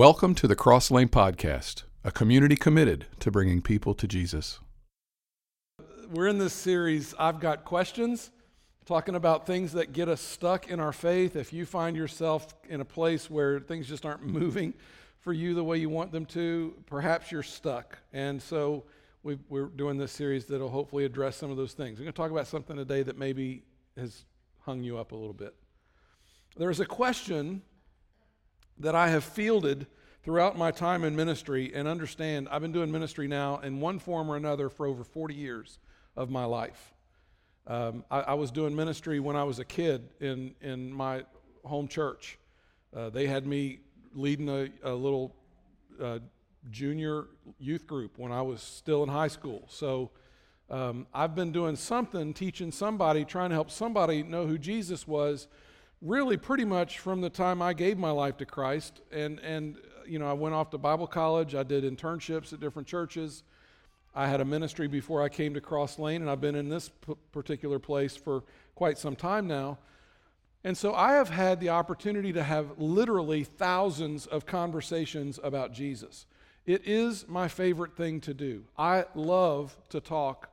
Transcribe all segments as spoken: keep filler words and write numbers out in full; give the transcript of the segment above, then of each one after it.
Welcome to the Cross Lane Podcast, a community committed to bringing people to Jesus. We're in this series, I've Got Questions, talking about things that get us stuck in our faith. If you find yourself in a place where things just aren't moving for you the way you want them to, perhaps you're stuck. And so we've, we're doing this series that will hopefully address some of those things. We're going to talk about something today that maybe has hung you up a little bit. There's a question that I have fielded throughout my time in ministry, and understand I've been doing ministry now in one form or another for over forty years of my life. Um, I, I was doing ministry when I was a kid in, in my home church. Uh, they had me leading a, a little uh, junior youth group when I was still in high school. So um, I've been doing something, teaching somebody, trying to help somebody know who Jesus was, really pretty much from the time I gave my life to Christ. And, and you know, I went off to Bible college. I did internships at different churches. I had a ministry before I came to Cross Lane, and I've been in this p- particular place for quite some time now. And so I have had the opportunity to have literally thousands of conversations about Jesus. It is my favorite thing to do. I love to talk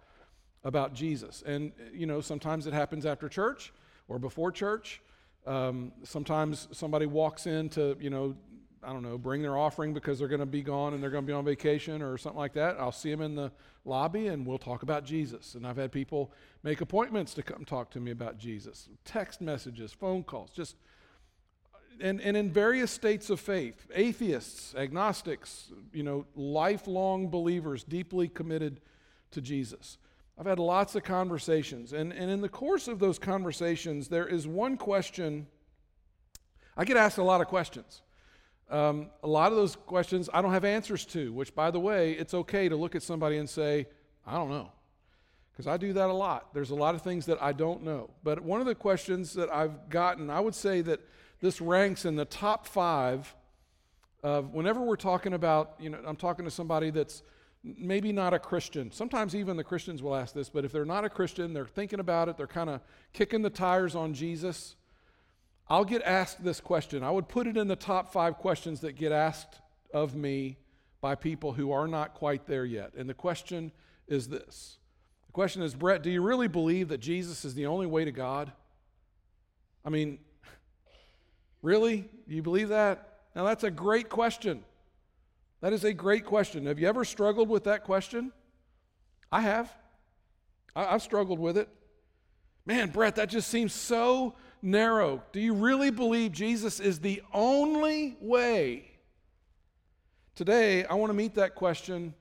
about Jesus. And, you know, sometimes it happens after church or before church. Um, sometimes somebody walks in to, you know, I don't know, bring their offering because they're going to be gone and they're going to be on vacation or something like that. I'll see them in the lobby and we'll talk about Jesus. And I've had people make appointments to come talk to me about Jesus, text messages, phone calls, just, and, and in various states of faith, atheists, agnostics, you know, lifelong believers, deeply committed to Jesus. I've had lots of conversations, and, and in the course of those conversations, there is one question. I get asked a lot of questions. Um, a lot of those questions I don't have answers to, which, by the way, it's okay to look at somebody and say, I don't know, because I do that a lot. There's a lot of things that I don't know. But one of the questions that I've gotten, I would say that this ranks in the top five of whenever we're talking about, you know, I'm talking to somebody that's maybe not a Christian. Sometimes even the Christians will ask this, but if they're not a Christian, they're thinking about it, they're kind of kicking the tires on Jesus, I'll get asked this question. I would put it in the top five questions that get asked of me by people who are not quite there yet. And the question is this. The question is, Brett, do you really believe that Jesus is the only way to God? I mean, really? You believe that? Now that's a great question. That is a great question. Have you ever struggled with that question? I have. I, I've struggled with it. Man, Brett, that just seems so narrow. Do you really believe Jesus is the only way? Today, I want to meet that question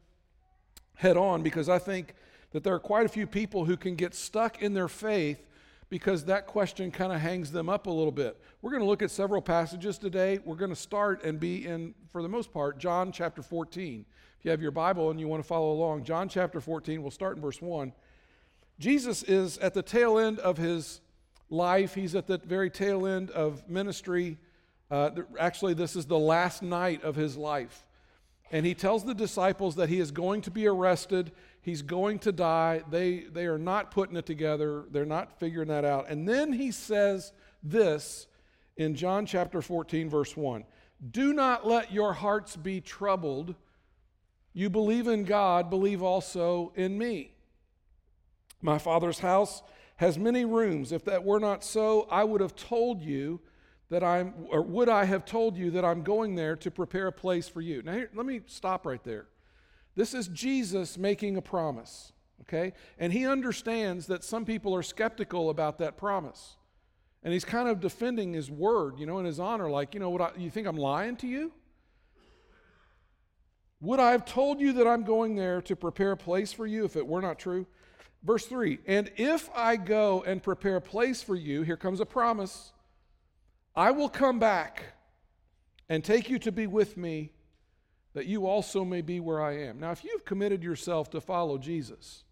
head on, because I think that there are quite a few people who can get stuck in their faith because that question kind of hangs them up a little bit. We're going to look at several passages today. We're going to start and be in, for the most part, John chapter fourteen. If you have your Bible and you want to follow along, John chapter fourteen, we'll start in verse one. Jesus is at the tail end of his life. He's at the very tail end of ministry. Uh, actually, this is the last night of his life. And he tells the disciples that he is going to be arrested. He's going to die. They, they are not putting it together. They're not figuring that out. And then he says this in John chapter fourteen, verse one. Do not let your hearts be troubled. You believe in God, believe also in me. My Father's house has many rooms. If that were not so, I would have told you that I'm, or would I have told you that I'm going there to prepare a place for you. Now, here, let me stop right there. This is Jesus making a promise, okay? And he understands that some people are skeptical about that promise. And he's kind of defending his word, you know, in his honor, like, you know, what I, you think I'm lying to you? Would I have told you that I'm going there to prepare a place for you if it were not true? Verse three, and if I go and prepare a place for you, here comes a promise, I will come back and take you to be with me, that you also may be where I am. Now, if you've committed yourself to follow Jesus,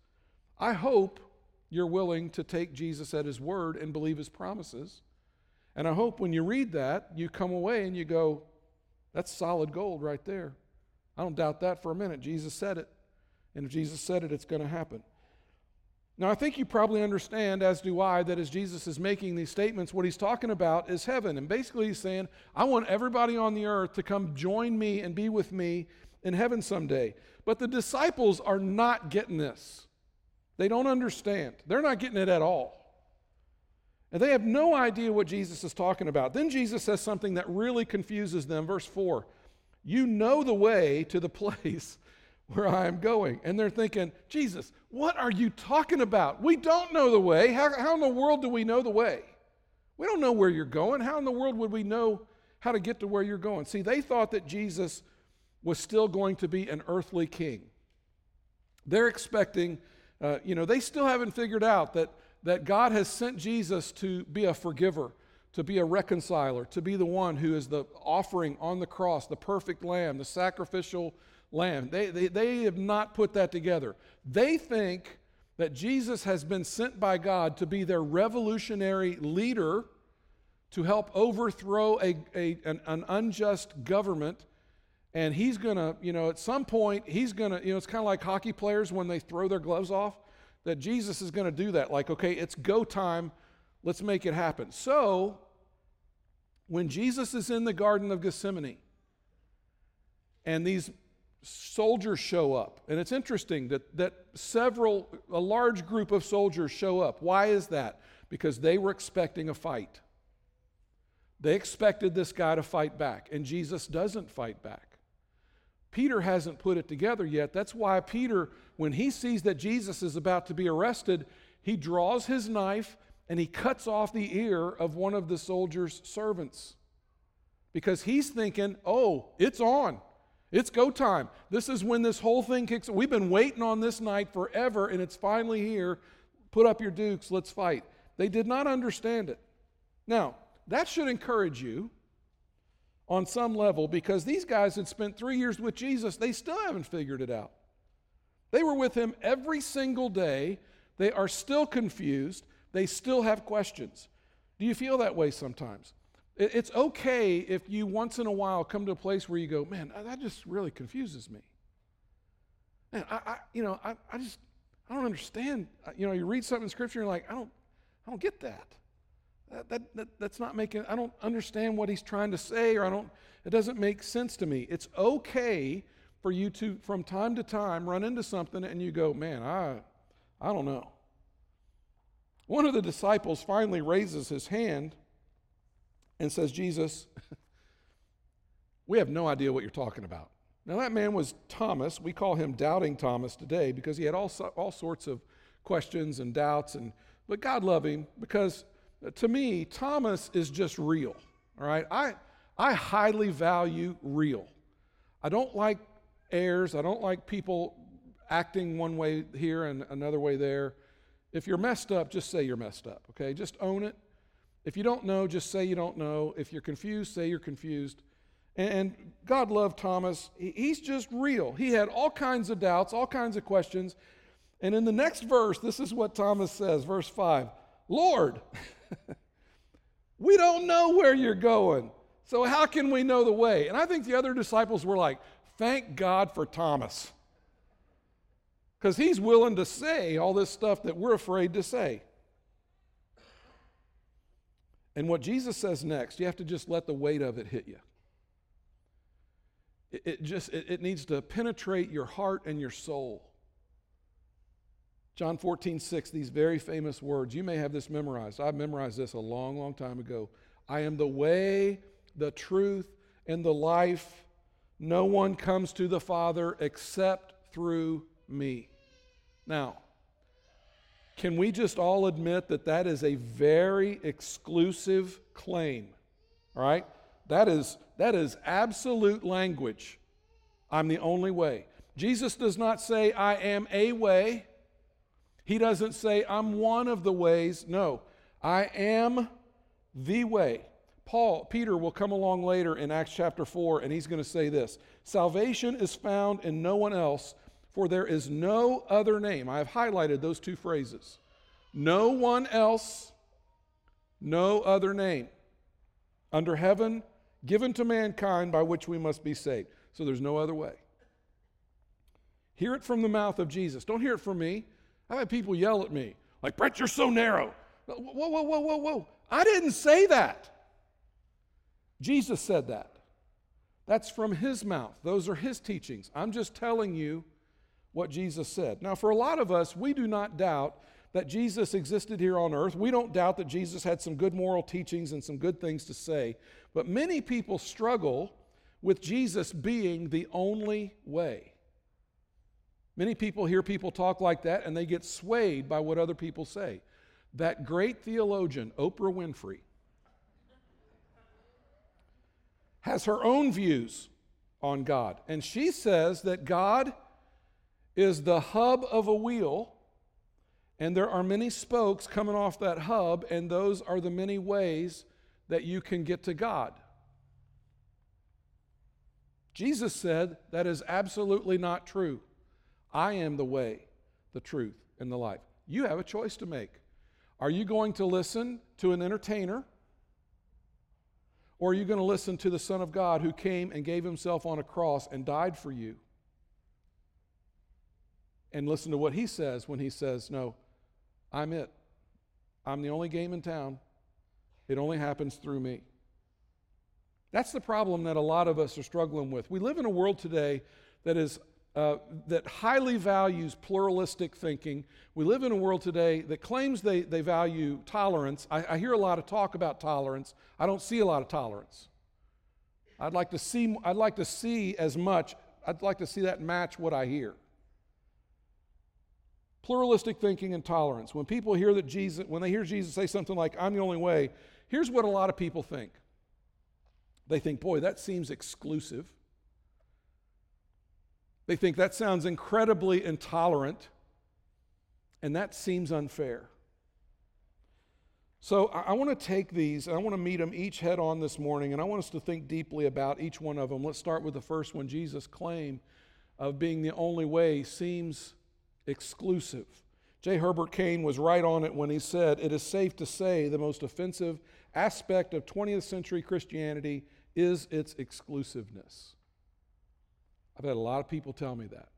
I hope you're willing to take Jesus at his word and believe his promises. And I hope when you read that, you come away and you go, that's solid gold right there. I don't doubt that for a minute. Jesus said it. And if Jesus said it, it's going to happen. Now, I think you probably understand, as do I, that as Jesus is making these statements, what he's talking about is heaven. And basically he's saying, I want everybody on the earth to come join me and be with me in heaven someday. But the disciples are not getting this. They don't understand. They're not getting it at all. And they have no idea what Jesus is talking about. Then Jesus says something that really confuses them. Verse four, you know the way to the place where I am going. And they're thinking, Jesus, what are you talking about? We don't know the way. How, how in the world do we know the way? We don't know where you're going. How in the world would we know how to get to where you're going? See, they thought that Jesus was still going to be an earthly king. They're expecting, uh, you know, they still haven't figured out that, that God has sent Jesus to be a forgiver, to be a reconciler, to be the one who is the offering on the cross, the perfect lamb, the sacrificial lamb. They, they, they have not put that together. They think that Jesus has been sent by God to be their revolutionary leader to help overthrow a, a, an, an unjust government. And he's going to, you know, at some point, he's going to, you know, it's kind of like hockey players when they throw their gloves off, that Jesus is going to do that. Like, okay, it's go time. Let's make it happen. So when Jesus is in the Garden of Gethsemane and these soldiers show up, and it's interesting that that several a large group of soldiers show up. Why is that? Because they were expecting a fight. They expected this guy to fight back, and Jesus doesn't fight back. Peter hasn't put it together yet. That's why Peter, when he sees that Jesus is about to be arrested, he draws his knife and he cuts off the ear of one of the soldiers' servants, because he's thinking, oh, it's on. It's go time. This is when this whole thing kicks. We've been waiting on this night forever, and it's finally here. Put up your dukes. Let's fight. They did not understand it. Now, that should encourage you on some level, because these guys had spent three years with Jesus. They still haven't figured it out. They were with him every single day. They are still confused. They still have questions. Do you feel that way sometimes? It's okay if you once in a while come to a place where you go, man, that just really confuses me. Man, I, I you know, I, I just, I don't understand. You know, you read something in Scripture, and you're like, I don't, I don't get that. That, that, that. That's not making, I don't understand what he's trying to say, or I don't, it doesn't make sense to me. It's okay for you to, from time to time, run into something, and you go, man, I, I don't know. One of the disciples finally raises his hand and says, Jesus, we have no idea what you're talking about. Now, that man was Thomas. We call him Doubting Thomas today, because he had all, all sorts of questions and doubts. And but God love him, because to me, Thomas is just real, all right? I, I highly value real. I don't like airs. I don't like people acting one way here and another way there. If you're messed up, just say you're messed up, okay? Just own it. If you don't know, just say you don't know. If you're confused, say you're confused. And God loved Thomas. He's just real. He had all kinds of doubts, all kinds of questions. And in the next verse, this is what Thomas says, verse five. Lord, we don't know where you're going, so how can we know the way? And I think the other disciples were like, thank God for Thomas, because he's willing to say all this stuff that we're afraid to say. And what Jesus says next, you have to just let the weight of it hit you. It, it just it, it needs to penetrate your heart and your soul. John fourteen six, these very famous words. You may have this memorized. I memorized this a long, long time ago. I am the way, the truth, and the life. No one comes to the Father except through me. Now, can we just all admit that that is a very exclusive claim, all right? That is, that is absolute language. I'm the only way. Jesus does not say, I am a way. He doesn't say, I'm one of the ways. No, I am the way. Paul, Peter will come along later in Acts chapter four, and he's going to say this, salvation is found in no one else, for there is no other name. I have highlighted those two phrases. No one else, no other name under heaven given to mankind by which we must be saved. So there's no other way. Hear it from the mouth of Jesus. Don't hear it from me. I've had people yell at me, like, Brett, you're so narrow. Whoa, whoa, whoa, whoa, whoa. I didn't say that. Jesus said that. That's from his mouth. Those are his teachings. I'm just telling you what Jesus said. Now, for a lot of us, we do not doubt that Jesus existed here on earth. We don't doubt that Jesus had some good moral teachings and some good things to say. But many people struggle with Jesus being the only way. Many people hear people talk like that and they get swayed by what other people say. That great theologian, Oprah Winfrey, has her own views on God. And she says that God is the hub of a wheel, and there are many spokes coming off that hub, and those are the many ways that you can get to God. Jesus said that is absolutely not true. I am the way, the truth, and the life. You have a choice to make. Are you going to listen to an entertainer? Or are you going to listen to the Son of God who came and gave himself on a cross and died for you? And listen to what he says when he says, no, I'm it. I'm the only game in town. It only happens through me. That's the problem that a lot of us are struggling with. We live in a world today that is Uh, that highly values pluralistic thinking. We live in a world today that claims they, they value tolerance. I, I hear a lot of talk about tolerance. I don't see a lot of tolerance. I'd like to see, I'd like to see as much, I'd like to see that match what I hear. Pluralistic thinking and tolerance. When people hear that Jesus, when they hear Jesus say something like, I'm the only way, here's what a lot of people think. They think, boy, that seems exclusive. They think that sounds incredibly intolerant, and that seems unfair. So I, I want to take these, and I want to meet them each head on this morning, and I want us to think deeply about each one of them. Let's start with the first one. Jesus' claim of being the only way seems exclusive. J. Herbert Kane was right on it when he said, it is safe to say the most offensive aspect of twentieth century Christianity is its exclusiveness. I've had a lot of people tell me that.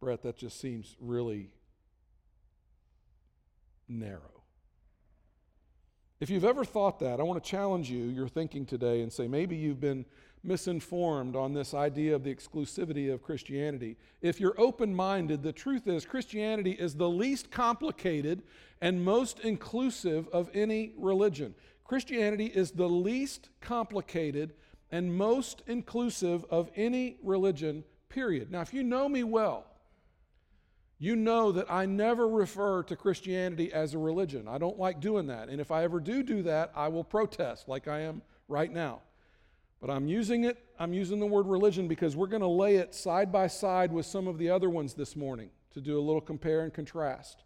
Brett, that just seems really narrow. If you've ever thought that, I want to challenge you, your thinking today, and say maybe you've been misinformed on this idea of the exclusivity of Christianity. If you're open-minded, the truth is Christianity is the least complicated and most inclusive of any religion. Christianity is the least complicated and most inclusive of any religion, period. Now, if you know me well, you know that I never refer to Christianity as a religion. I don't like doing that. And if I ever do do that, I will protest like I am right now. But I'm using it, I'm using the word religion because we're going to lay it side by side with some of the other ones this morning to do a little compare and contrast.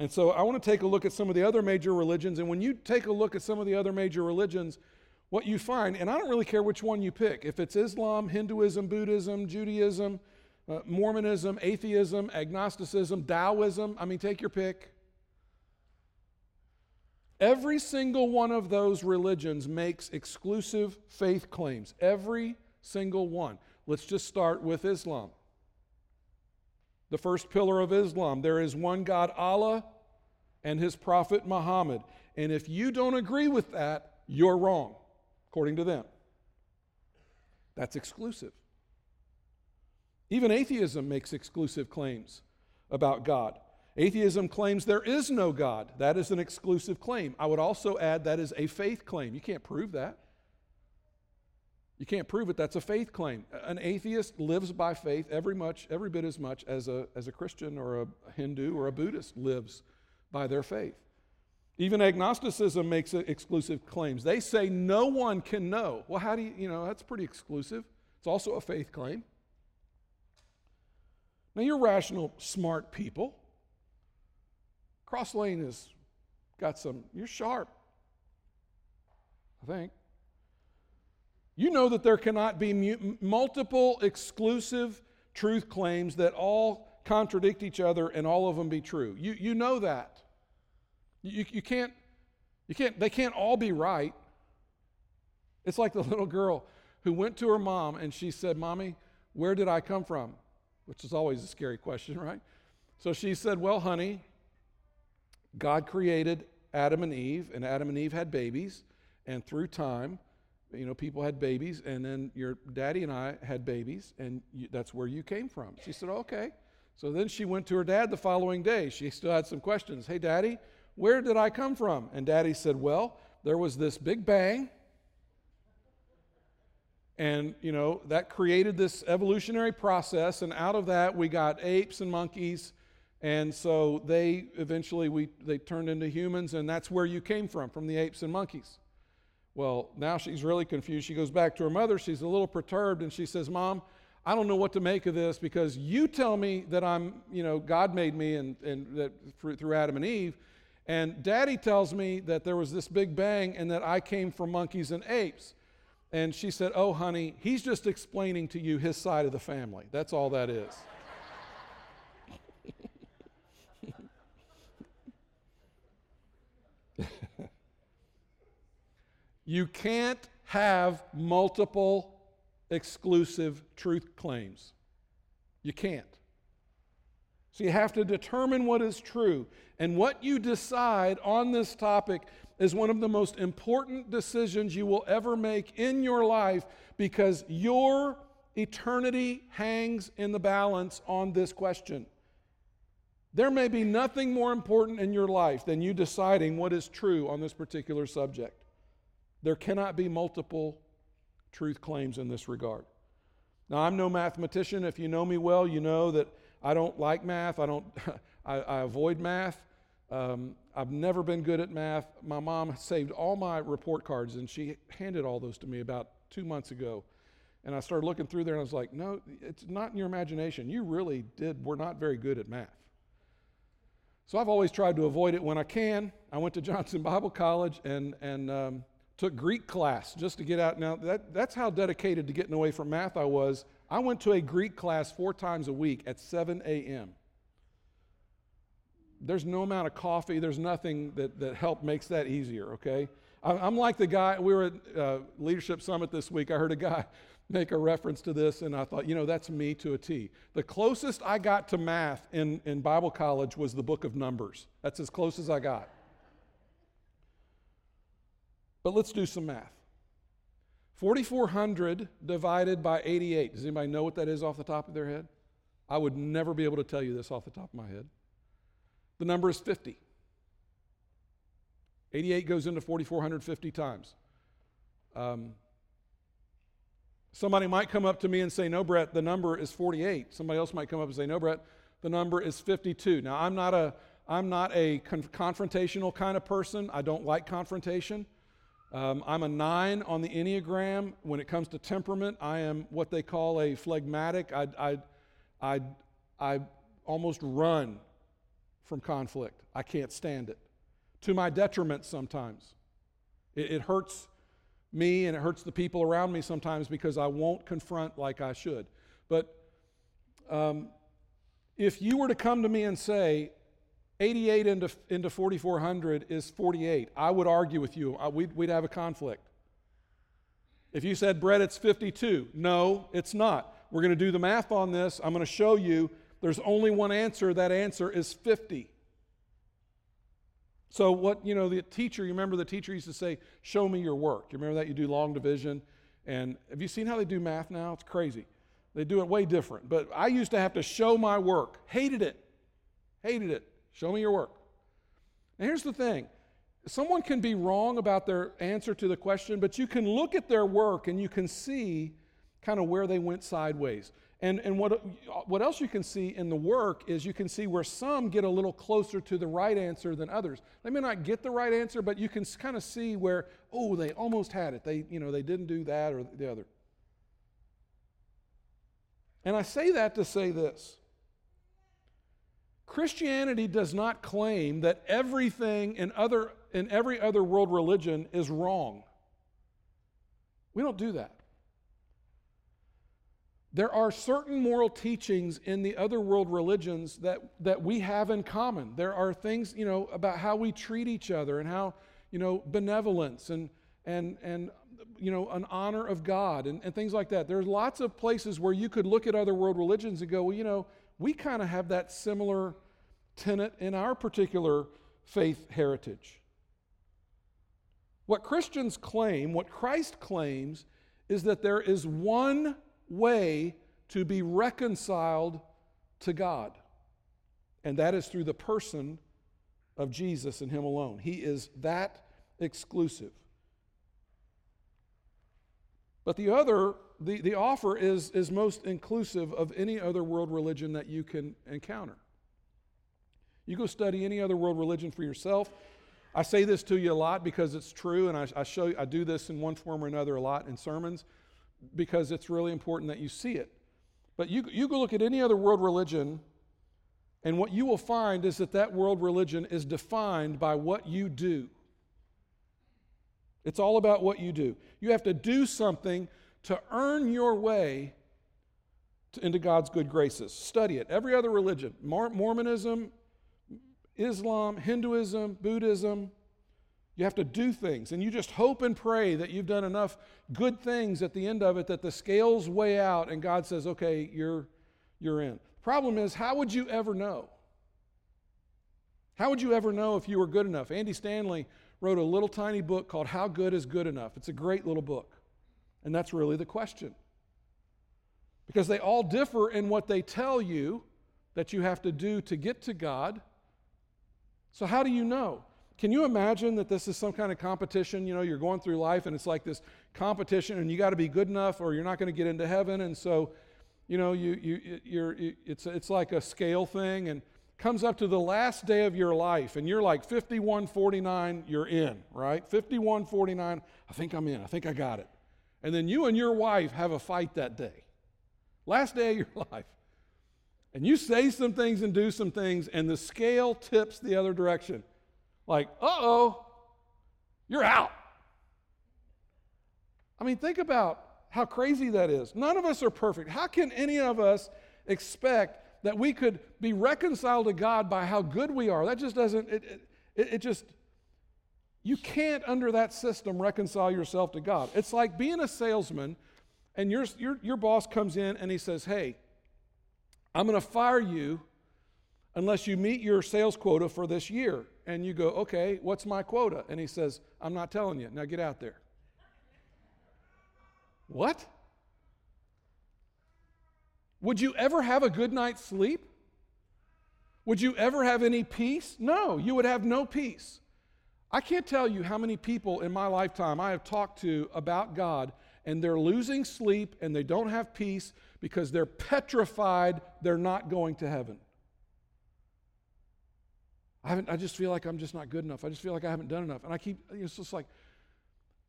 And so I want to take a look at some of the other major religions. And when you take a look at some of the other major religions, what you find, and I don't really care which one you pick, if it's Islam, Hinduism, Buddhism, Judaism, uh, Mormonism, atheism, agnosticism, Taoism, I mean, take your pick. Every single one of those religions makes exclusive faith claims. Every single one. Let's just start with Islam. The first pillar of Islam, there is one God, Allah, and his prophet Muhammad. And if you don't agree with that, you're wrong. According to them. That's exclusive. Even atheism makes exclusive claims about God. Atheism claims there is no God. That is an exclusive claim. I would also add that is a faith claim. You can't prove that. You can't prove it. That's a faith claim. An atheist lives by faith every much, every bit as much as a, as a Christian or a Hindu or a Buddhist lives by their faith. Even agnosticism makes exclusive claims. They say no one can know. Well, how do you, you know, that's pretty exclusive. It's also a faith claim. Now, you're rational, smart people. Cross Lane has got some, you're sharp, I think. You know that there cannot be mu- multiple exclusive truth claims that all contradict each other and all of them be true. You, you know that. You, you can't, you can't, they can't all be right. It's like the little girl who went to her mom and she said, Mommy, where did I come from? which is always a scary question, right? So she said, well, honey, God created Adam and Eve, and Adam and Eve had babies, and through time, you know, people had babies, and then your daddy and I had babies, and you, that's where you came from. She said, okay. So then she went to her dad the following day. She still had some questions. Hey, Daddy, where did I come from? And Daddy said, well, there was this big bang, and, you know, that created this evolutionary process, and out of that we got apes and monkeys, and so they eventually, we they turned into humans, and that's where you came from, from the apes and monkeys. Well, now she's really confused. She goes back to her mother. She's a little perturbed, and she says, Mom, I don't know what to make of this because you tell me that I'm, you know, God made me and, and that through Adam and Eve, and Daddy tells me that there was this big bang and that I came from monkeys and apes. And she said, oh, honey, he's just explaining to you his side of the family. That's all that is. You can't have multiple exclusive truth claims. You can't. So you have to determine what is true. And what you decide on this topic is one of the most important decisions you will ever make in your life because your eternity hangs in the balance on this question. There may be nothing more important in your life than you deciding what is true on this particular subject. There cannot be multiple truth claims in this regard. Now, I'm no mathematician. If you know me well, you know that I don't like math. I don't. I, I avoid math. Um, I've never been good at math. My mom saved all my report cards, and she handed all those to me about two months ago. And I started looking through there, and I was like, no, it's not in your imagination. You really did. We're not very good at math. So I've always tried to avoid it when I can. I went to Johnson Bible College, and and. Um, took Greek class just to get out. Now, that, that's how dedicated to getting away from math I was. I went to a Greek class four times a week at seven a.m. There's no amount of coffee. There's nothing that, that helped makes that easier, okay? I, I'm like the guy, we were at uh, Leadership Summit this week. I heard a guy make a reference to this, and I thought, you know, that's me to a T. The closest I got to math in, in Bible college was the book of Numbers. That's as close as I got. But let's do some math. forty-four hundred divided by eighty-eight. Does anybody know what that is off the top of their head? I would never be able to tell you this off the top of my head. The number is fifty. eighty-eight goes into forty-four hundred fifty times. Um, somebody might come up to me and say, no, Brett, the number is forty-eight. Somebody else might come up and say, no, Brett, the number is fifty-two. Now, I'm not a, I'm not a con- confrontational kind of person. I don't like confrontation. Um, I'm a nine on the Enneagram. When it comes to temperament, I am what they call a phlegmatic. I, I, I, I almost run from conflict. I can't stand it. To my detriment sometimes. It, it hurts me and it hurts the people around me sometimes because I won't confront like I should. But um, if you were to come to me and say, eighty-eight into, into forty-four hundred is forty-eight. I would argue with you. I, we'd, we'd have a conflict. If you said, Brett, it's fifty-two. No, it's not. We're going to do the math on this. I'm going to show you there's only one answer. That answer is fifty. So what, you know, the teacher, you remember the teacher used to say, show me your work. You remember that? You do long division. And have you seen how they do math now? It's crazy. They do it way different. But I used to have to show my work. Hated it. Hated it. Show me your work. Now here's the thing. Someone can be wrong about their answer to the question, but you can look at their work and you can see kind of where they went sideways. And, and what, what else you can see in the work is you can see where some get a little closer to the right answer than others. They may not get the right answer, but you can kind of see where, oh, they almost had it. They, you know, they didn't do that or the other. And I say that to say this. Christianity does not claim that everything in other in every other world religion is wrong. We don't do that. There are certain moral teachings in the other world religions that, that we have in common. There are things, you know, about how we treat each other and how, you know, benevolence and, and, and you know, an honor of God and, and things like that. There's lots of places where you could look at other world religions and go, well, you know, we kind of have that similar tenet in our particular faith heritage. What Christians claim, what Christ claims, is that there is one way to be reconciled to God, and that is through the person of Jesus and Him alone. He is that exclusive. But the other, the, the offer is, is most inclusive of any other world religion that you can encounter. You go study any other world religion for yourself. I say this to you a lot because it's true, and I, I show I do this in one form or another a lot in sermons because it's really important that you see it. But you, you go look at any other world religion, and what you will find is that that world religion is defined by what you do. It's all about what you do. You have to do something to earn your way to, into God's good graces. Study it. Every other religion, Mor- Mormonism, Islam, Hinduism, Buddhism, you have to do things. And you just hope and pray that you've done enough good things at the end of it that the scales weigh out and God says, okay, you're, you're in. The problem is, how would you ever know? How would you ever know if you were good enough? Andy Stanley wrote a little tiny book called How Good is Good Enough. It's a great little book. And that's really the question. Because they all differ in what they tell you that you have to do to get to God. So how do you know? Can you imagine that this is some kind of competition? You know, you're going through life and it's like this competition and you got to be good enough or you're not going to get into heaven. And so, you know, you you you're it's it's like a scale thing, and comes up to the last day of your life and you're like fifty-one forty-nine, you're in, right? fifty-one forty-nine, I think I'm in. I think I got it. And then you and your wife have a fight that day. Last day of your life. And you say some things and do some things, and the scale tips the other direction. Like, uh-oh, you're out. I mean, think about how crazy that is. None of us are perfect. How can any of us expect that we could be reconciled to God by how good we are? That just doesn't, it, it, it just, you can't under that system reconcile yourself to God. It's like being a salesman, and your, your, your boss comes in and he says, hey, I'm going to fire you unless you meet your sales quota for this year. And you go, okay, what's my quota? And he says, I'm not telling you. Now get out there. What? Would you ever have a good night's sleep? Would you ever have any peace? No, you would have no peace. I can't tell you how many people in my lifetime I have talked to about God, and they're losing sleep and they don't have peace because they're petrified they're not going to heaven. I haven't, I just feel like I'm just not good enough. I just feel like I haven't done enough. And I keep, it's just like,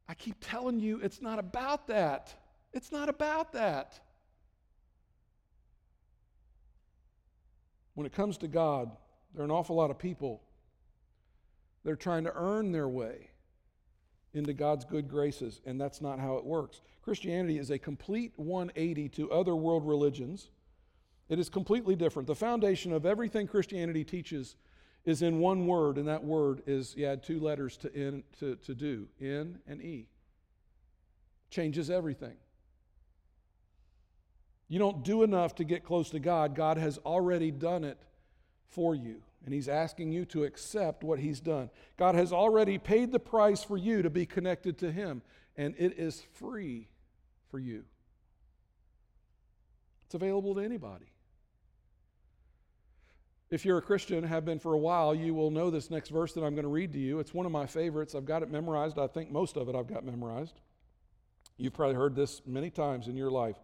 I keep telling you it's not about that. It's not about that. When it comes to God, there are an awful lot of people. They're trying to earn their way into God's good graces, and that's not how it works. Christianity is a complete one eighty to other world religions. It is completely different. The foundation of everything Christianity teaches is in one word, and that word is, you add two letters to in, to, to do, N and E. Changes everything. You don't do enough to get close to God. God has already done it for you, and He's asking you to accept what He's done. God has already paid the price for you to be connected to Him, and it is free for you. It's available to anybody. If you're a Christian, have been for a while, you will know this next verse that I'm going to read to you. It's one of my favorites. I've got it memorized. I think most of it I've got memorized. You've probably heard this many times in your life.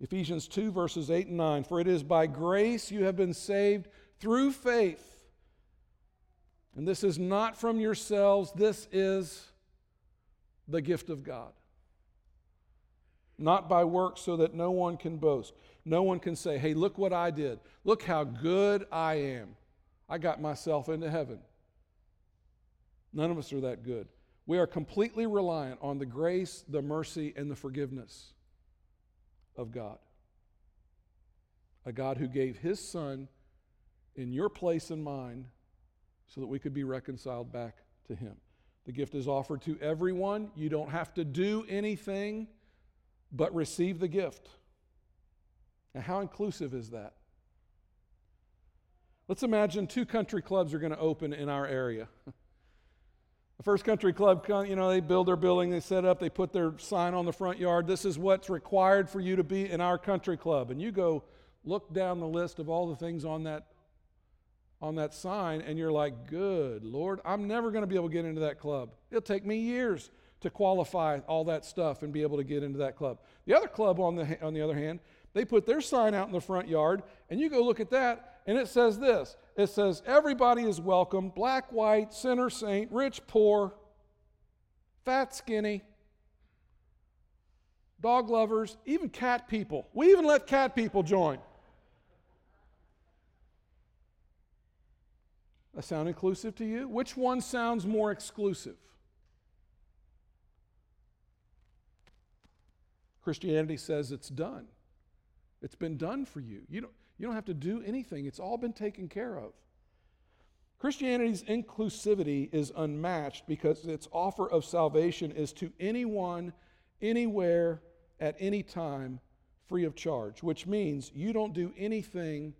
Ephesians two, verses eight and nine. For it is by grace you have been saved through faith. And this is not from yourselves. This is the gift of God. Not by works, so that no one can boast. No one can say, hey, look what I did. Look how good I am. I got myself into heaven. None of us are that good. We are completely reliant on the grace, the mercy, and the forgiveness of God. A God who gave His Son in your place and mine so that we could be reconciled back to Him. The gift is offered to everyone. You don't have to do anything but receive the gift. Now, how inclusive is that? Let's imagine two country clubs are going to open in our area. The first country club, you know, they build their building, they set up, they put their sign on the front yard. This is what's required for you to be in our country club. And you go look down the list of all the things on that on that sign, and you're like, good Lord, I'm never going to be able to get into that club. It'll take me years to qualify all that stuff and be able to get into that club. The other club, on the on the other hand, they put their sign out in the front yard, and you go look at that, and it says this. It says, everybody is welcome, black, white, sinner, saint, rich, poor, fat, skinny, dog lovers, even cat people. We even let cat people join. That sound inclusive to you? Which one sounds more exclusive? Christianity says it's done. It's been done for you. You don't, you don't have to do anything. It's all been taken care of. Christianity's inclusivity is unmatched because its offer of salvation is to anyone, anywhere, at any time, free of charge, which means you don't do anything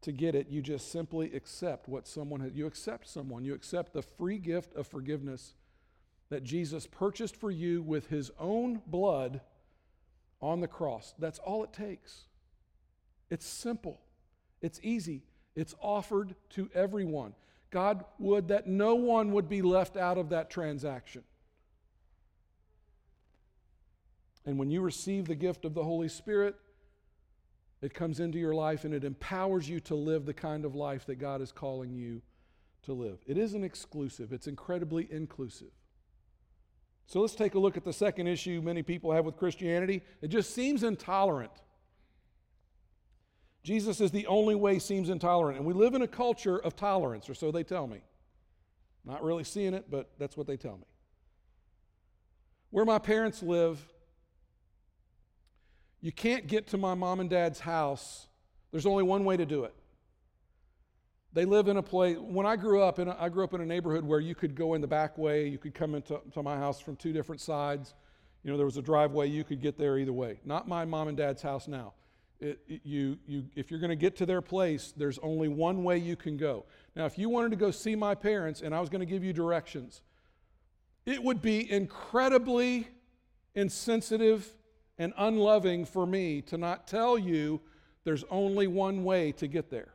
to get it. You just simply accept what someone has. You accept someone. You accept the free gift of forgiveness that Jesus purchased for you with his own blood on the cross. That's all it takes. It's simple. It's easy. It's offered to everyone. God would that no one would be left out of that transaction. And when you receive the gift of the Holy Spirit, it comes into your life and it empowers you to live the kind of life that God is calling you to live. It isn't exclusive. It's incredibly inclusive. So let's take a look at the second issue many people have with Christianity. It just seems intolerant. Jesus is the only way seems intolerant. And we live in a culture of tolerance, or so they tell me. Not really seeing it, but that's what they tell me. Where my parents live, you can't get to my mom and dad's house. There's only one way to do it. They live in a place, when I grew up, in a, I grew up in a neighborhood where you could go in the back way, you could come into to my house from two different sides. You know, there was a driveway, you could get there either way. Not my mom and dad's house now. It, it, you, you, if you're going to get to their place, there's only one way you can go. Now, if you wanted to go see my parents and I was going to give you directions, it would be incredibly insensitive and unloving for me to not tell you there's only one way to get there.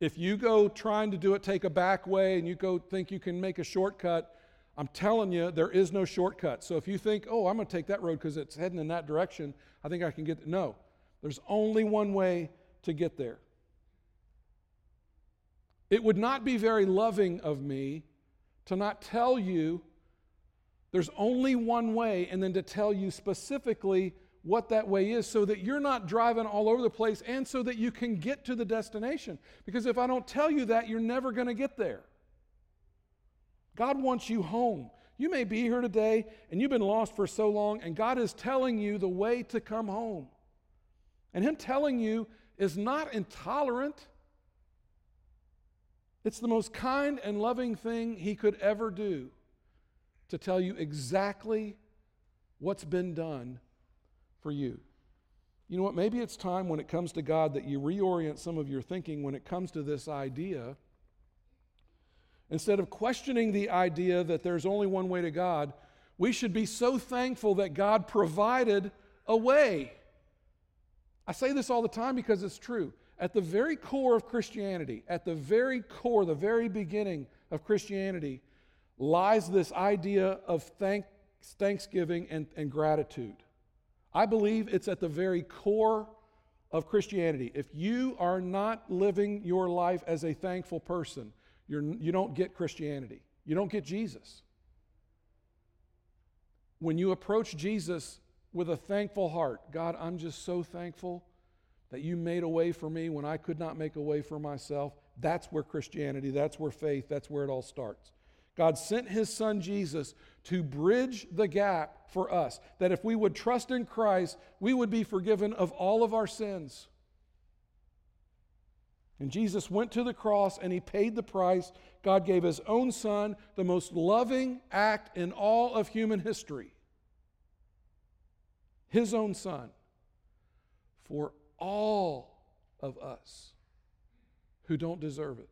If you go trying to do it, take a back way, and you go think you can make a shortcut, I'm telling you, there is no shortcut. So if you think, oh, I'm going to take that road because it's heading in that direction, I think I can get there. No, there's only one way to get there. It would not be very loving of me to not tell you there's only one way, and then to tell you specifically what that way is so that you're not driving all over the place and so that you can get to the destination. Because if I don't tell you that, you're never going to get there. God wants you home. You may be here today and you've been lost for so long, and God is telling you the way to come home. And him telling you is not intolerant. It's the most kind and loving thing he could ever do, to tell you exactly what's been done for you. You know what? Maybe it's time when it comes to God that you reorient some of your thinking when it comes to this idea. Instead of questioning the idea that there's only one way to God, we should be so thankful that God provided a way. I say this all the time because it's true. At the very core of Christianity, at the very core, the very beginning of Christianity, lies this idea of thanks, thanksgiving and, and gratitude. I believe it's at the very core of Christianity. If you are not living your life as a thankful person, you're, you don't get Christianity. You don't get Jesus. When you approach Jesus with a thankful heart, God, I'm just so thankful that you made a way for me when I could not make a way for myself. That's where Christianity, that's where faith, that's where it all starts. God sent his son Jesus to bridge the gap for us, that if we would trust in Christ, we would be forgiven of all of our sins. And Jesus went to the cross and he paid the price. God gave his own son, the most loving act in all of human history. His own son for all of us who don't deserve it.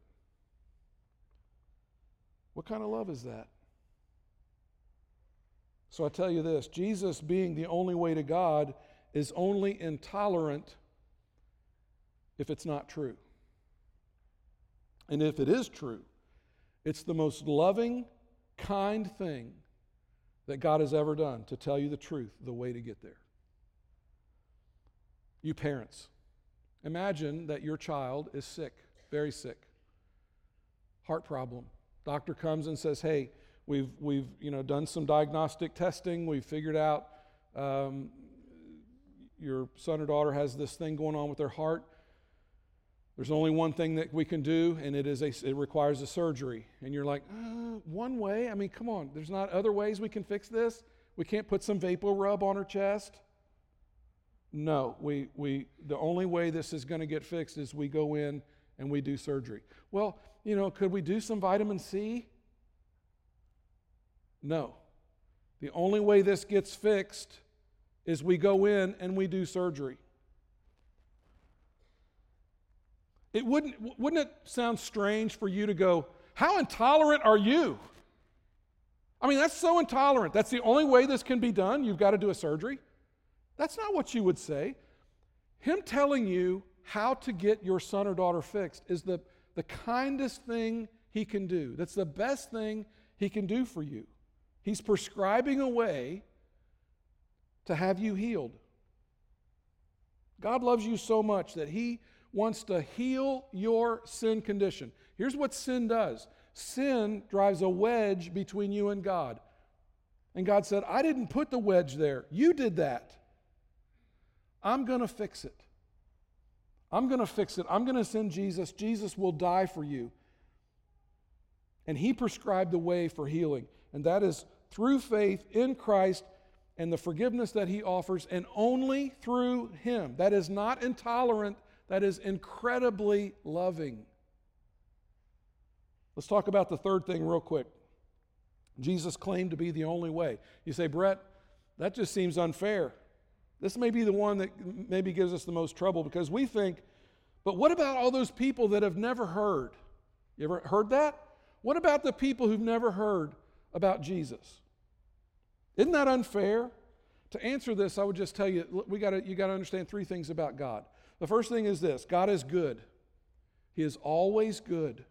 What kind of love is that? So I tell you this, Jesus being the only way to God is only intolerant if it's not true. And if it is true, it's the most loving, kind thing that God has ever done to tell you the truth, the way to get there. You parents, imagine that your child is sick, very sick, heart problem. Doctor comes and says, hey, we've we've you know done some diagnostic testing, we've figured out um, your son or daughter has this thing going on with their heart. There's only one thing that we can do, and it is a, it requires a surgery. And you're like, uh, one way? I mean, come on. There's not other ways we can fix this? We can't put some vapor rub on her chest? No, we we the only way this is going to get fixed is we go in and we do surgery. Well, you know, could we do some vitamin C? No. The only way this gets fixed is we go in and we do surgery. It wouldn't wouldn't it sound strange for you to go, how intolerant are you? I mean, that's so intolerant. That's the only way this can be done. You've got to do a surgery. That's not what you would say. Him telling you how to get your son or daughter fixed is the, the kindest thing he can do. That's the best thing he can do for you. He's prescribing a way to have you healed. God loves you so much that he wants to heal your sin condition. Here's what sin does. Sin drives a wedge between you and God. And God said, I didn't put the wedge there. You did that. I'm going to fix it. I'm going to fix it. I'm going to send Jesus. Jesus will die for you. And he prescribed the way for healing. And that is through faith in Christ and the forgiveness that he offers, and only through him. That is not intolerant. That is incredibly loving. Let's talk about the third thing real quick. Jesus claimed to be the only way. You say, Brett, that just seems unfair. This may be the one that maybe gives us the most trouble, because we think, but what about all those people that have never heard? You ever heard that? What about the people who've never heard about Jesus? Isn't that unfair? To answer this, I would just tell you, we gotta, you got to understand three things about God. The first thing is this, God is good. He is always good.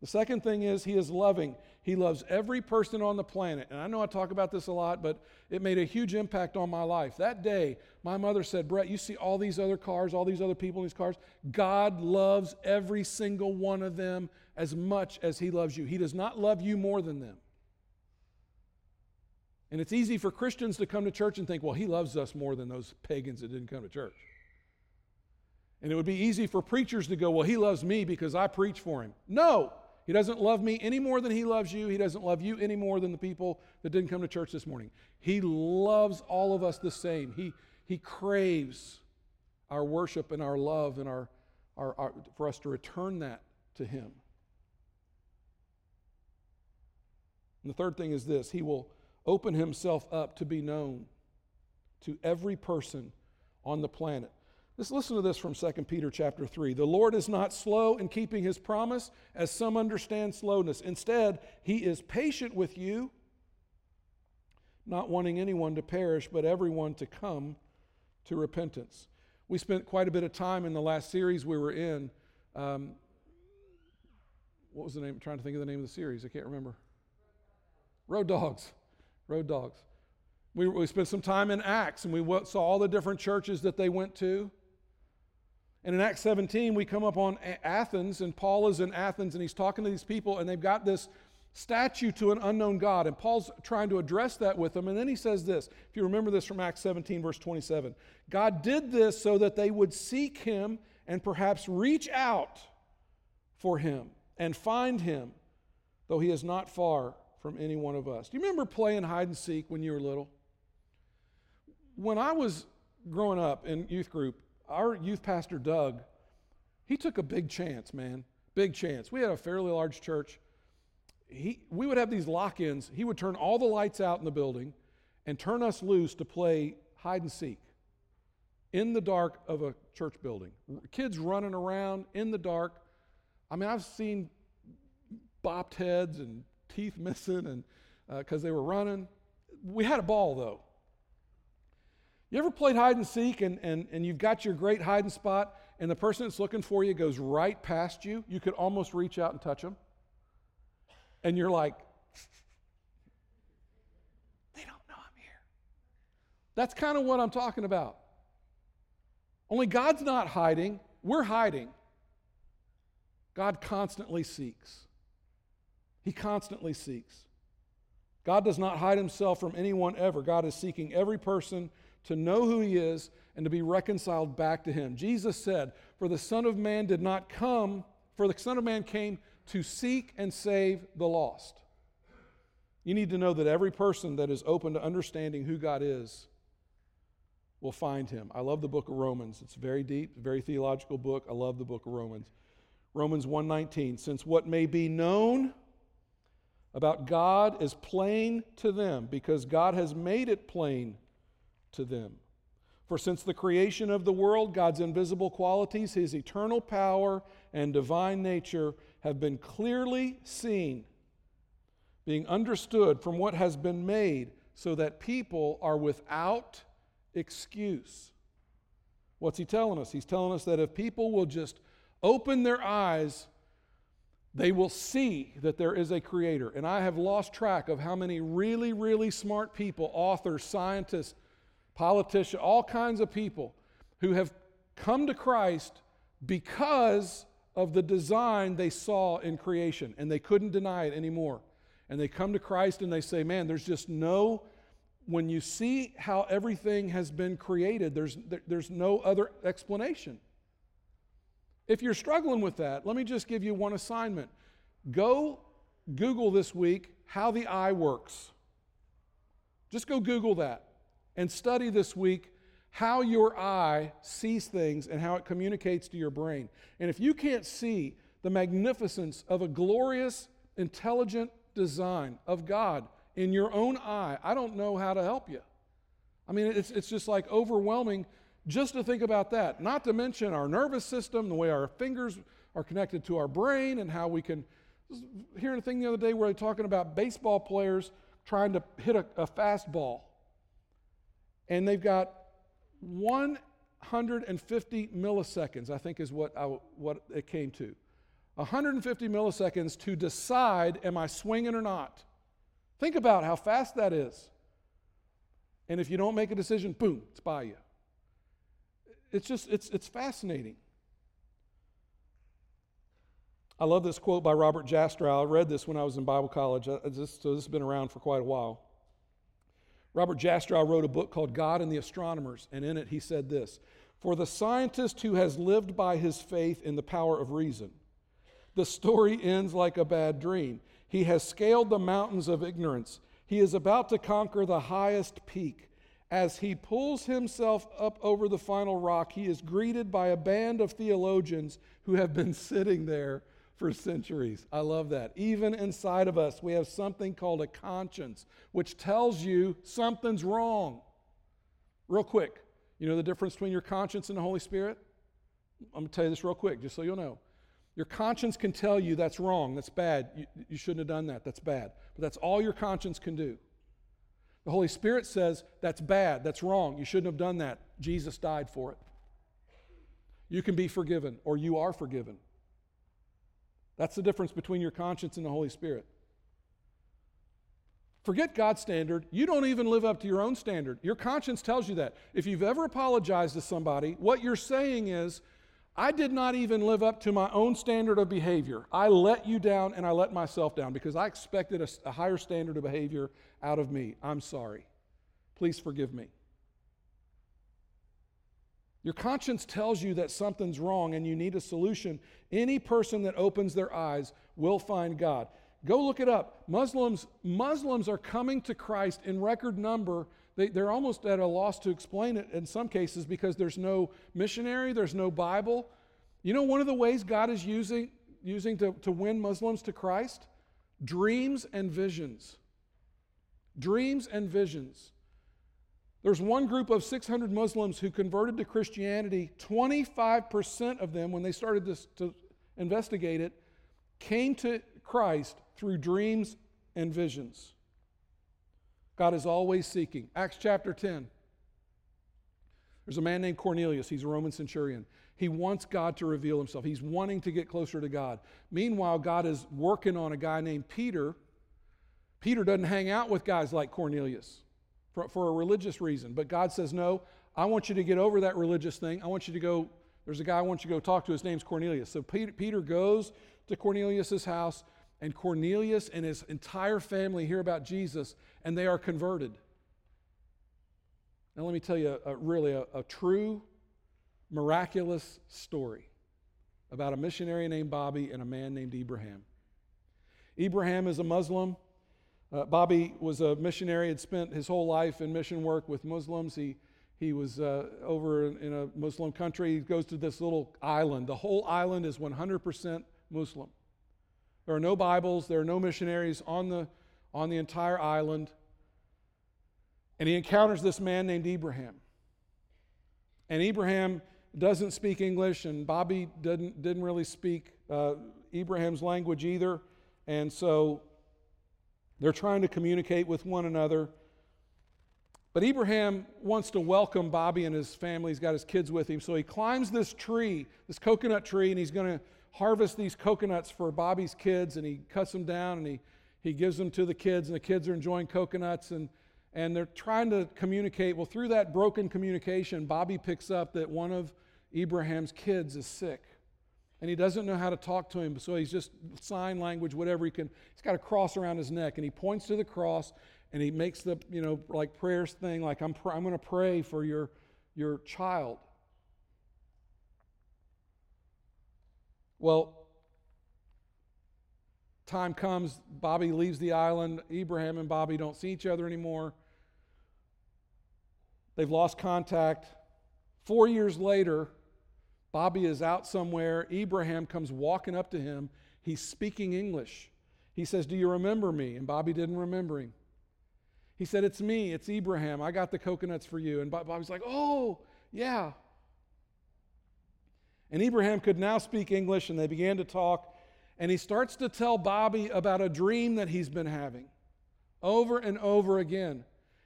The second thing is he is loving. He loves every person on the planet. And I know I talk about this a lot, but it made a huge impact on my life. That day, my mother said, Brett, you see all these other cars, all these other people in these cars? God loves every single one of them as much as he loves you. He does not love you more than them. And it's easy for Christians to come to church and think, well, he loves us more than those pagans that didn't come to church. And it would be easy for preachers to go, well, he loves me because I preach for him. No, he doesn't love me any more than he loves you. He doesn't love you any more than the people that didn't come to church this morning. He loves all of us the same. He, he craves our worship and our love and our, our, our for us to return that to him. And the third thing is this, he will open himself up to be known to every person on the planet. Let's listen to this from Second Peter chapter three. The Lord is not slow in keeping his promise, as some understand slowness. Instead, he is patient with you, not wanting anyone to perish, but everyone to come to repentance. We spent quite a bit of time in the last series we were in. Um, what was the name? I'm trying to think of the name of the series. I can't remember. Road Dogs. Road Dogs. We, we spent some time in Acts, and we saw all the different churches that they went to. And in Acts seventeen, we come up on Athens, and Paul is in Athens, and he's talking to these people, and they've got this statue to an unknown God, and Paul's trying to address that with them. And then he says this, if you remember this from Acts seventeen, verse twenty-seven, God did this so that they would seek him and perhaps reach out for him and find him, though he is not far from any one of us. Do you remember playing hide and seek when you were little? When I was growing up in youth group, our youth pastor, Doug, He took a big chance, man. Big chance. We had a fairly large church. He, we would have these lock-ins. He would turn all the lights out in the building and turn us loose to play hide and seek in the dark of a church building. Kids running around in the dark. I mean, I've seen bopped heads and teeth missing and because uh, they were running. We had a ball, though. You ever played hide and seek and, and, and you've got your great hiding spot and the person that's looking for you goes right past you? You could almost reach out and touch them. And you're like, they don't know I'm here. That's kind of what I'm talking about. Only God's not hiding. We're hiding. God constantly seeks. He constantly seeks. God does not hide himself from anyone ever. God is seeking every person to know who he is and to be reconciled back to him. Jesus said, for the Son of Man did not come, for the Son of Man came to seek and save the lost. You need to know that every person that is open to understanding who God is will find him. I love the book of Romans. It's very deep, very theological book. I love the book of Romans. Romans one nineteen, since what may be known about God is plain to them, because God has made it plain to them. For since the creation of the world, God's invisible qualities, his eternal power and divine nature have been clearly seen, being understood from what has been made, so that people are without excuse. What's he telling us? He's telling us that if people will just open their eyes, they will see that there is a creator. And I have lost track of how many really, really smart people, authors, scientists, politicians, all kinds of people who have come to Christ because of the design they saw in creation, and they couldn't deny it anymore. And they come to Christ and they say, man, there's just no, when you see how everything has been created, there's, there, there's no other explanation. If you're struggling with that, let me just give you one assignment. Go Google this week how the eye works. Just go Google that. And study this week how your eye sees things and how it communicates to your brain. And if you can't see the magnificence of a glorious, intelligent design of God in your own eye, I don't know how to help you. I mean, it's, it's just like overwhelming just to think about that. Not to mention our nervous system, the way our fingers are connected to our brain and how we can... I was hearing a thing the other day where they're talking about baseball players trying to hit a, a fastball. And they've got one hundred fifty milliseconds, I think is what, I, what it came to. one hundred fifty milliseconds to decide, am I swinging or not? Think about how fast that is. And if you don't make a decision, boom, it's by you. It's just, it's, it's fascinating. I love this quote by Robert Jastrow. I read this when I was in Bible college, I, this, so this has been around for quite a while. Robert Jastrow wrote a book called God and the Astronomers, and in it he said this, for the scientist who has lived by his faith in the power of reason, the story ends like a bad dream. He has scaled the mountains of ignorance. He is about to conquer the highest peak. As he pulls himself up over the final rock, he is greeted by a band of theologians who have been sitting there for centuries. I love that. Even inside of us, we have something called a conscience, which tells you something's wrong. Real quick, you know the difference between your conscience and the Holy Spirit? I'm going to tell you this real quick, just so you'll know. Your conscience can tell you that's wrong, that's bad, you, you shouldn't have done that, that's bad. But that's all your conscience can do. The Holy Spirit says, that's bad, that's wrong, you shouldn't have done that. Jesus died for it. You can be forgiven, or you are forgiven. That's the difference between your conscience and the Holy Spirit. Forget God's standard. You don't even live up to your own standard. Your conscience tells you that. If you've ever apologized to somebody, what you're saying is, I did not even live up to my own standard of behavior. I let you down and I let myself down because I expected a, a higher standard of behavior out of me. I'm sorry. Please forgive me. Your conscience tells you that something's wrong and you need a solution. Any person that opens their eyes will find God. Go look it up. Muslims, Muslims are coming to Christ in record number. They, they're almost at a loss to explain it in some cases because there's no missionary, there's no Bible. You know one of the ways God is using, using to, to win Muslims to Christ? Dreams and visions. Dreams and visions. There's one group of six hundred Muslims who converted to Christianity. twenty-five percent of them, when they started this to investigate it, came to Christ through dreams and visions. God is always seeking. Acts chapter ten. There's a man named Cornelius. He's a Roman centurion. He wants God to reveal himself. He's wanting to get closer to God. Meanwhile, God is working on a guy named Peter. Peter doesn't hang out with guys like Cornelius for, for a religious reason. But God says, no, I want you to get over that religious thing. I want you to go, there's a guy I want you to go talk to. His name's Cornelius. So Peter, Peter goes to Cornelius' house, and Cornelius and his entire family hear about Jesus, and they are converted. Now let me tell you a, a, really a, a true, miraculous story about a missionary named Bobby and a man named Abraham. Abraham is a Muslim. Uh, Bobby was a missionary, had spent his whole life in mission work with Muslims. He He was uh, over in, in a Muslim country. He goes to this little island. The whole island is one hundred percent Muslim. There are no Bibles. There are no missionaries on the, on the entire island. And he encounters this man named Abraham. And Abraham doesn't speak English, and Bobby didn't, didn't really speak uh, Abraham's language either. And so they're trying to communicate with one another. But Abraham wants to welcome Bobby and his family. He's got his kids with him. So he climbs this tree, this coconut tree, and he's going to harvest these coconuts for Bobby's kids. And he cuts them down, and he, he gives them to the kids. And the kids are enjoying coconuts, and, and they're trying to communicate. Well, through that broken communication, Bobby picks up that one of Abraham's kids is sick. And he doesn't know how to talk to him, so he's just sign language, whatever he can. He's got a cross around his neck, and he points to the cross. And he makes the, you know, like prayers thing, like I'm pr- I'm going to pray for your, your child. Well, time comes, Bobby leaves the island, Abraham and Bobby don't see each other anymore. They've lost contact. Four years later, Bobby is out somewhere, Abraham comes walking up to him, he's speaking English. He says, "Do you remember me?" And Bobby didn't remember him. He said, "It's me, it's Abraham. I got the coconuts for you." And Bobby's like, "Oh, yeah." And Abraham could now speak English, and they began to talk. And he starts to tell Bobby about a dream that he's been having over and over again.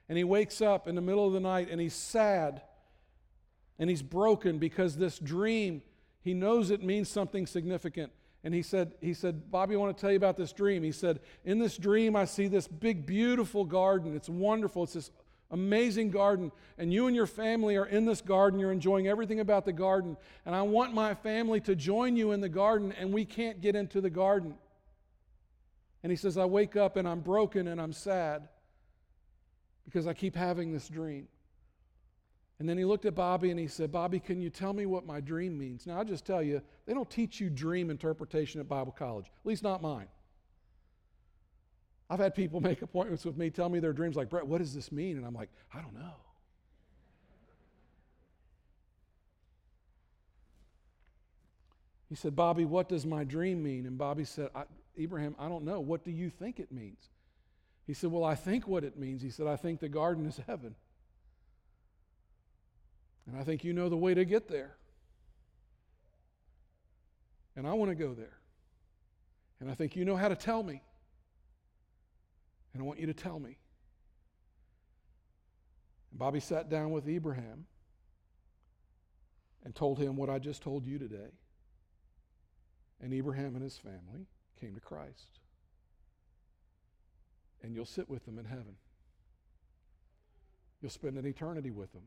And he wakes up in the middle of the night, and he's sad. And he's broken because this dream, he knows it means something significant. And he said, he said, "Bobby, I want to tell you about this dream." He said, "In this dream, I see this big, beautiful garden. It's wonderful. It's this amazing garden. And you and your family are in this garden. You're enjoying everything about the garden. And I want my family to join you in the garden, and we can't get into the garden." And he says, "I wake up, and I'm broken, and I'm sad because I keep having this dream." And then he looked at Bobby and he said, "Bobby, can you tell me what my dream means?" Now, I'll just tell you, they don't teach you dream interpretation at Bible college, at least not mine. I've had people make appointments with me, tell me their dreams, like, "Brett, what does this mean?" And I'm like, "I don't know." He said, "Bobby, what does my dream mean?" And Bobby said, I, Abraham, "I don't know. What do you think it means?" He said, "Well, I think what it means." He said, "I think the garden is heaven. And I think you know the way to get there. And I want to go there. And I think you know how to tell me. And I want you to tell me." And Bobby sat down with Abraham and told him what I just told you today. And Abraham and his family came to Christ. And you'll sit with them in heaven. You'll spend an eternity with them.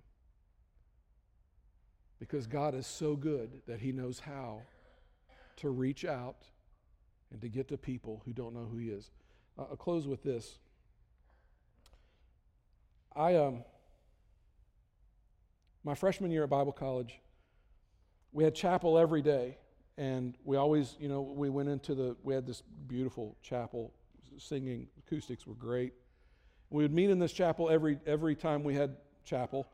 Because God is so good that he knows how to reach out and to get to people who don't know who he is. Uh, I'll close with this. I, um, my freshman year at Bible college, we had chapel every day. And we always, you know, we went into the, we had this beautiful chapel, singing, acoustics were great. We would meet in this chapel every every time we had chapel.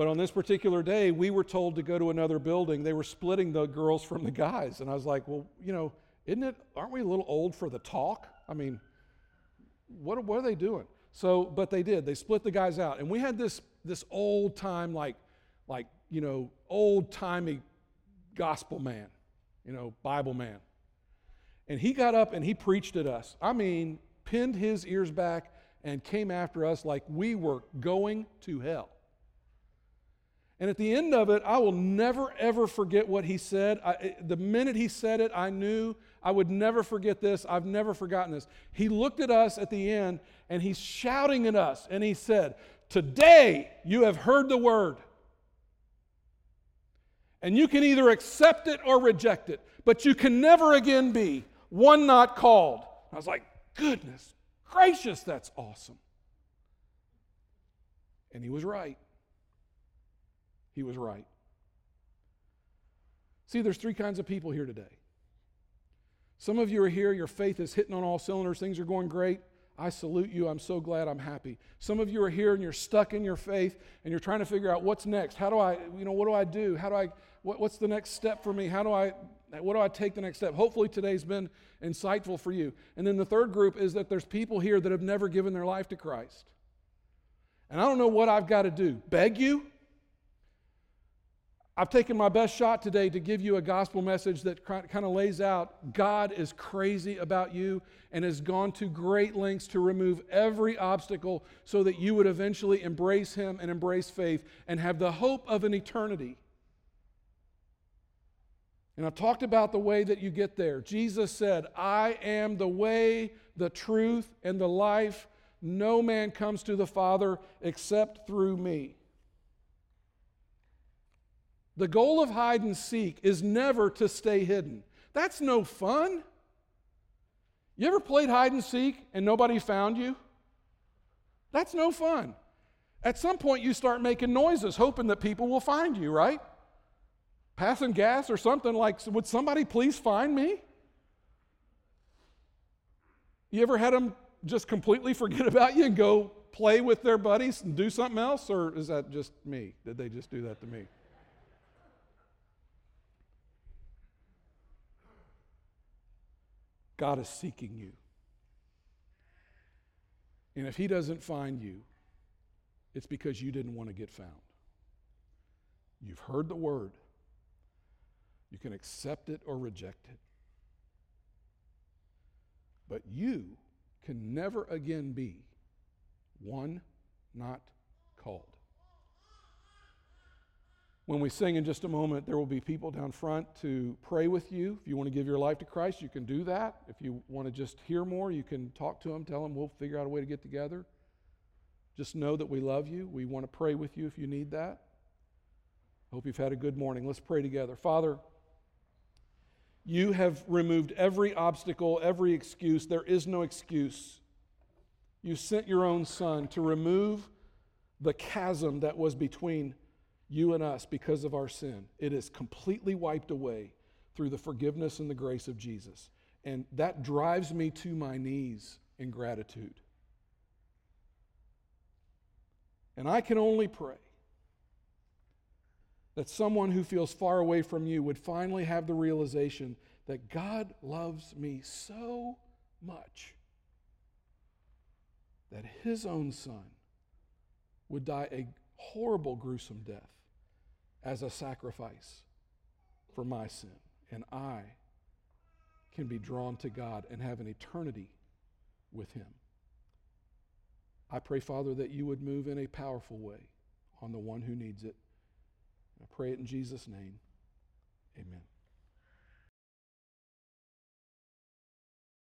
But on this particular day, we were told to go to another building. They were splitting the girls from the guys. And I was like, well, you know, isn't it, aren't we a little old for the talk? I mean, what, what are they doing? So, but they did. They split the guys out. And we had this this old time, like, like, you know, old timey gospel man, you know, Bible man. And he got up and he preached at us. I mean, pinned his ears back and came after us like we were going to hell. And at the end of it, I will never, ever forget what he said. I, the minute he said it, I knew I would never forget this. I've never forgotten this. He looked at us at the end, and he's shouting at us, and he said, "Today you have heard the word. And you can either accept it or reject it, but you can never again be one not called." I was like, goodness gracious, that's awesome. And he was right. He was right. See, there's three kinds of people here today. Some of you are here, your faith is hitting on all cylinders, things are going great. I salute you, I'm so glad, I'm happy. Some of you are here and you're stuck in your faith and you're trying to figure out what's next. How do I, you know, what do I do? How do I, what, what's the next step for me? How do I, what do I take the next step? Hopefully today's been insightful for you. And then the third group is that there's people here that have never given their life to Christ. And I don't know what I've got to do. Beg you? I've taken my best shot today to give you a gospel message that kind of lays out God is crazy about you and has gone to great lengths to remove every obstacle so that you would eventually embrace Him and embrace faith and have the hope of an eternity. And I've talked about the way that you get there. Jesus said, "I am the way, the truth, and the life. No man comes to the Father except through me." The goal of hide and seek is never to stay hidden. That's no fun. You ever played hide and seek and nobody found you? That's no fun. At some point you start making noises hoping that people will find you, right? Passing gas or something like, would somebody please find me? You ever had them just completely forget about you and go play with their buddies and do something else? Or is that just me? Did they just do that to me? God is seeking you. And if He doesn't find you, it's because you didn't want to get found. You've heard the word. You can accept it or reject it. But you can never again be one not called. When we sing in just a moment, there will be people down front to pray with you. If you want to give your life to Christ, you can do that. If you want to just hear more, you can talk to them, tell them we'll figure out a way to get together. Just know that we love you. We want to pray with you if you need that. Hope you've had a good morning. Let's pray together. Father, you have removed every obstacle, every excuse. There is no excuse. You sent your own Son to remove the chasm that was between you and us because of our sin. It is completely wiped away through the forgiveness and the grace of Jesus. And that drives me to my knees in gratitude. And I can only pray that someone who feels far away from you would finally have the realization that God loves me so much that His own Son would die a horrible, gruesome death as a sacrifice for my sin. And I can be drawn to God and have an eternity with Him. I pray, Father, that you would move in a powerful way on the one who needs it. I pray it in Jesus' name. Amen.